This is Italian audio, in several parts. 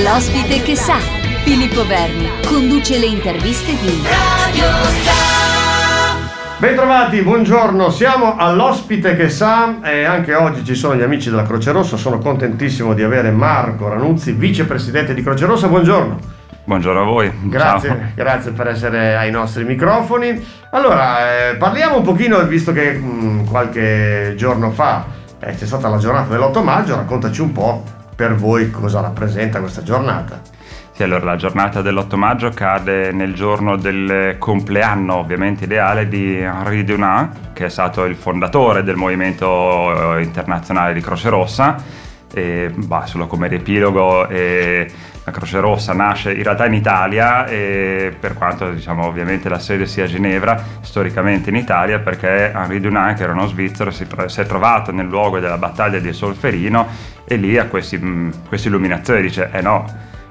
L'ospite che sa, Filippo Verni, conduce le interviste di Radio Star. Bentrovati, buongiorno, siamo all'ospite che sa e anche oggi ci sono gli amici della Croce Rossa. Sono contentissimo di avere Marco Ranuzzi, vicepresidente di Croce Rossa, buongiorno. Buongiorno a voi. Grazie, ciao. Grazie per essere ai nostri microfoni. Allora, parliamo un pochino, visto che qualche giorno fa c'è stata la giornata dell'8 maggio, raccontaci un po' per voi cosa rappresenta questa giornata. Sì, allora la giornata dell'8 maggio cade nel giorno del compleanno, ovviamente ideale, di Henri Dunant, che è stato il fondatore del movimento internazionale di Croce Rossa. Solo come riepilogo, la Croce Rossa nasce in realtà in Italia, per quanto diciamo ovviamente la sede sia a Ginevra, storicamente in Italia, perché Henri Dunant, che era uno svizzero, si è trovato nel luogo della battaglia di Solferino e lì ha questa illuminazione, dice no,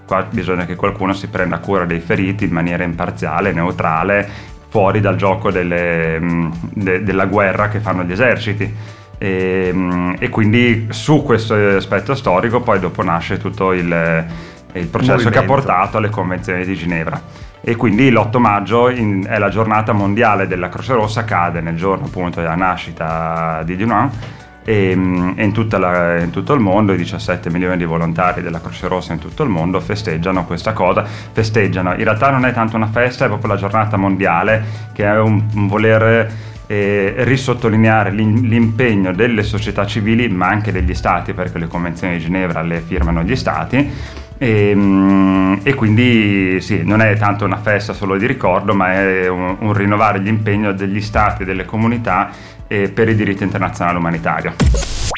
qua bisogna che qualcuno si prenda cura dei feriti in maniera imparziale, neutrale, fuori dal gioco della guerra che fanno gli eserciti. E quindi su questo aspetto storico poi dopo nasce tutto il processo movimento che ha portato alle convenzioni di Ginevra, e quindi l'8 maggio è la giornata mondiale della Croce Rossa, cade nel giorno appunto della nascita di Dunant, e in tutto il mondo i 17 milioni di volontari della Croce Rossa in tutto il mondo festeggiano questa cosa, in realtà non è tanto una festa, è proprio la giornata mondiale, che è un voler e risottolineare l'impegno delle società civili ma anche degli stati, perché le convenzioni di Ginevra le firmano gli stati, e quindi sì, non è tanto una festa solo di ricordo, ma è un rinnovare l'impegno degli stati e delle comunità per il diritto internazionale umanitario.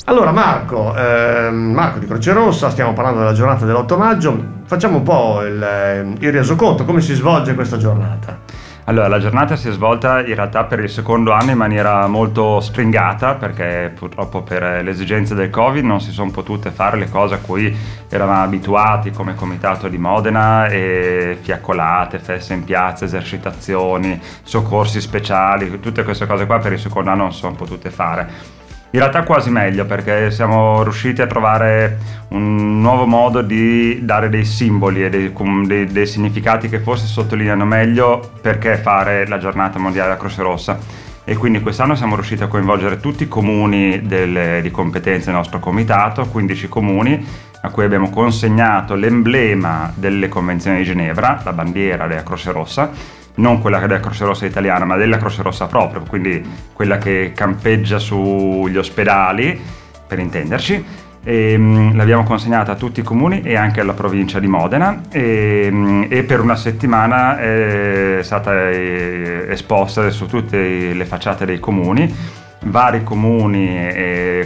Allora Marco di Croce Rossa, stiamo parlando della giornata dell'8 maggio, facciamo un po' il resoconto, come si svolge questa giornata? Allora, la giornata si è svolta in realtà per il secondo anno in maniera molto stringata, perché purtroppo per le esigenze del Covid non si sono potute fare le cose a cui eravamo abituati come comitato di Modena, e fiaccolate, feste in piazza, esercitazioni, soccorsi speciali, tutte queste cose qua per il secondo anno non sono potute fare. In realtà quasi meglio, perché siamo riusciti a trovare un nuovo modo di dare dei simboli e dei significati che forse sottolineano meglio perché fare la giornata mondiale della Croce Rossa, e quindi quest'anno siamo riusciti a coinvolgere tutti i comuni di competenza del nostro comitato, 15 comuni a cui abbiamo consegnato l'emblema delle convenzioni di Ginevra, la bandiera della Croce Rossa, non quella della Croce Rossa italiana ma della Croce Rossa proprio, quindi quella che campeggia sugli ospedali, per intenderci, e l'abbiamo consegnata a tutti i comuni e anche alla provincia di Modena, e per una settimana è stata esposta su tutte le facciate dei comuni. Vari comuni,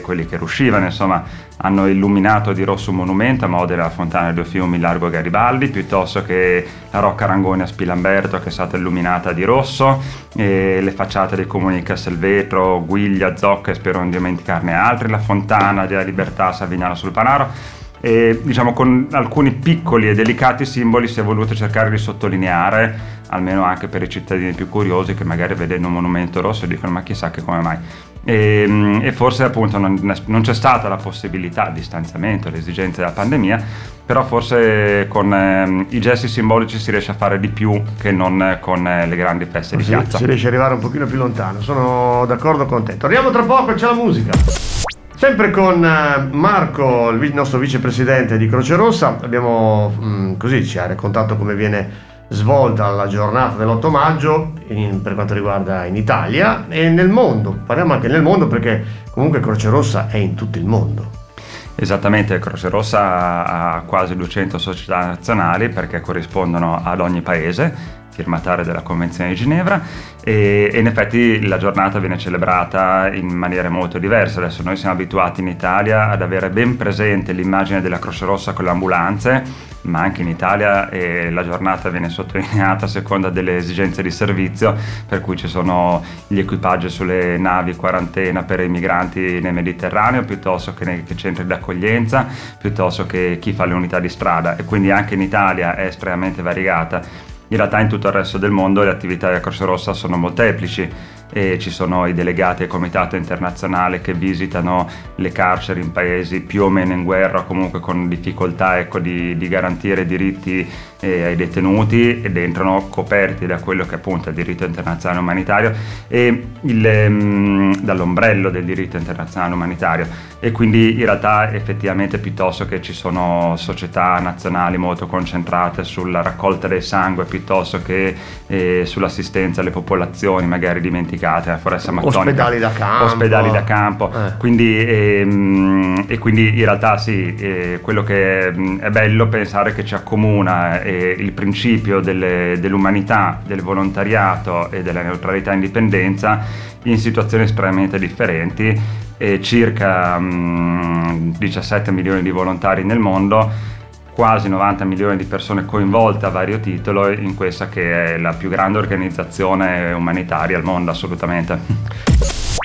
quelli che riuscivano insomma, hanno illuminato di rosso un monumento a Modena, la Fontana dei due fiumi, Largo Garibaldi, piuttosto che la Rocca Rangoni a Spilamberto, che è stata illuminata di rosso, le facciate dei comuni di Castelvetro, Guiglia, Zocca, e spero non dimenticarne altri, la Fontana della Libertà, Savignano sul Panaro, e diciamo con alcuni piccoli e delicati simboli si è voluto cercare di sottolineare, almeno anche per i cittadini più curiosi che magari vedendo un monumento rosso dicono ma chissà che come mai, e forse appunto non c'è stata la possibilità, distanziamento, le esigenze della pandemia, però forse con i gesti simbolici si riesce a fare di più che non con le grandi feste di piazza, si riesce ad arrivare un pochino più lontano. Sono d'accordo con te, torniamo tra poco, c'è la musica. Sempre con Marco, il nostro vicepresidente di Croce Rossa, abbiamo così ci ha raccontato come viene svolta la giornata dell'8 maggio per quanto riguarda in Italia e nel mondo. Parliamo anche nel mondo, perché comunque Croce Rossa è in tutto il mondo. Esattamente, Croce Rossa ha quasi 200 società nazionali, perché corrispondono ad ogni paese firmatario della Convenzione di Ginevra, e in effetti la giornata viene celebrata in maniere molto diverse. Adesso noi siamo abituati in Italia ad avere ben presente l'immagine della Croce Rossa con le ambulanze, ma anche in Italia la giornata viene sottolineata a seconda delle esigenze di servizio, per cui ci sono gli equipaggi sulle navi quarantena per i migranti nel Mediterraneo, piuttosto che nei centri d'accoglienza, piuttosto che chi fa le unità di strada, e quindi anche in Italia è estremamente variegata. In realtà in tutto il resto del mondo le attività della Croce Rossa sono molteplici, e ci sono i delegati del comitato internazionale che visitano le carceri in paesi più o meno in guerra, comunque con difficoltà, ecco, di garantire diritti ai detenuti, ed entrano coperti da quello che appunto è il diritto internazionale umanitario e dall'ombrello del diritto internazionale umanitario, e quindi in realtà effettivamente piuttosto che ci sono società nazionali molto concentrate sulla raccolta del sangue piuttosto che sull'assistenza alle popolazioni magari dimenticate, la foresta amazzonica, ospedali da campo. Quindi in realtà sì, quello che è bello pensare che ci accomuna il principio dell'umanità, del volontariato e della neutralità e indipendenza in situazioni estremamente differenti. Circa 17 milioni di volontari nel mondo, quasi 90 milioni di persone coinvolte a vario titolo in questa che è la più grande organizzazione umanitaria al mondo, assolutamente.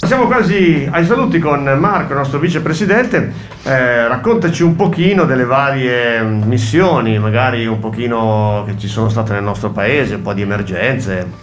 Siamo quasi ai saluti con Marco, nostro vicepresidente. Raccontaci un pochino delle varie missioni, magari un pochino che ci sono state nel nostro paese, un po' di emergenze.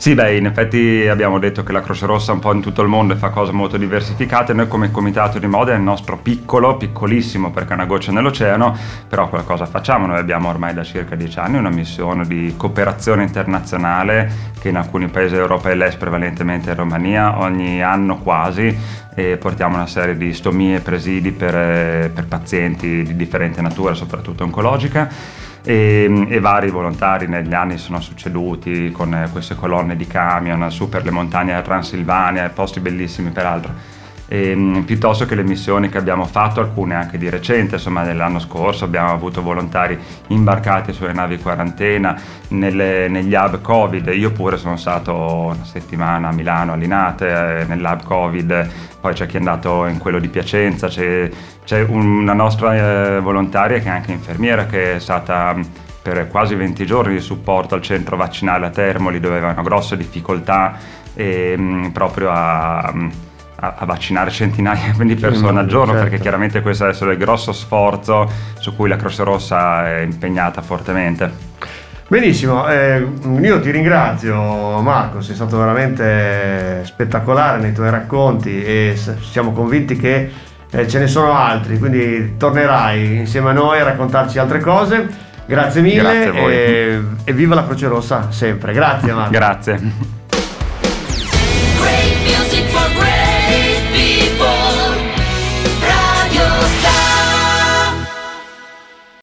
Sì, in effetti abbiamo detto che la Croce Rossa un po' in tutto il mondo fa cose molto diversificate. Noi come comitato di Modena, il nostro piccolissimo, perché è una goccia nell'oceano, però qualcosa facciamo. Noi abbiamo ormai da circa 10 anni una missione di cooperazione internazionale che in alcuni paesi d'Europa dell'Est, prevalentemente in Romania, ogni anno quasi, e portiamo una serie di stomie e presidi per pazienti di differente natura, soprattutto oncologica. E vari volontari negli anni sono succeduti con queste colonne di camion su per le montagne della Transilvania, posti bellissimi peraltro, piuttosto che le missioni che abbiamo fatto, alcune anche di recente, insomma dell'anno scorso abbiamo avuto volontari imbarcati sulle navi quarantena, negli hub Covid. Io pure sono stato una settimana a Milano all'Inate nell'hub Covid, poi c'è chi è andato in quello di Piacenza, c'è una nostra volontaria che è anche infermiera, che è stata per quasi 20 giorni di supporto al centro vaccinale a Termoli, dove avevano grosse difficoltà proprio a vaccinare centinaia di persone al giorno, certo. Perché chiaramente questo adesso è il grosso sforzo su cui la Croce Rossa è impegnata fortemente. Benissimo, io ti ringrazio Marco, sei stato veramente spettacolare nei tuoi racconti e siamo convinti che ce ne sono altri, quindi tornerai insieme a noi a raccontarci altre cose. Grazie mille. Grazie a voi. E viva la Croce Rossa sempre. Grazie Marco. Grazie.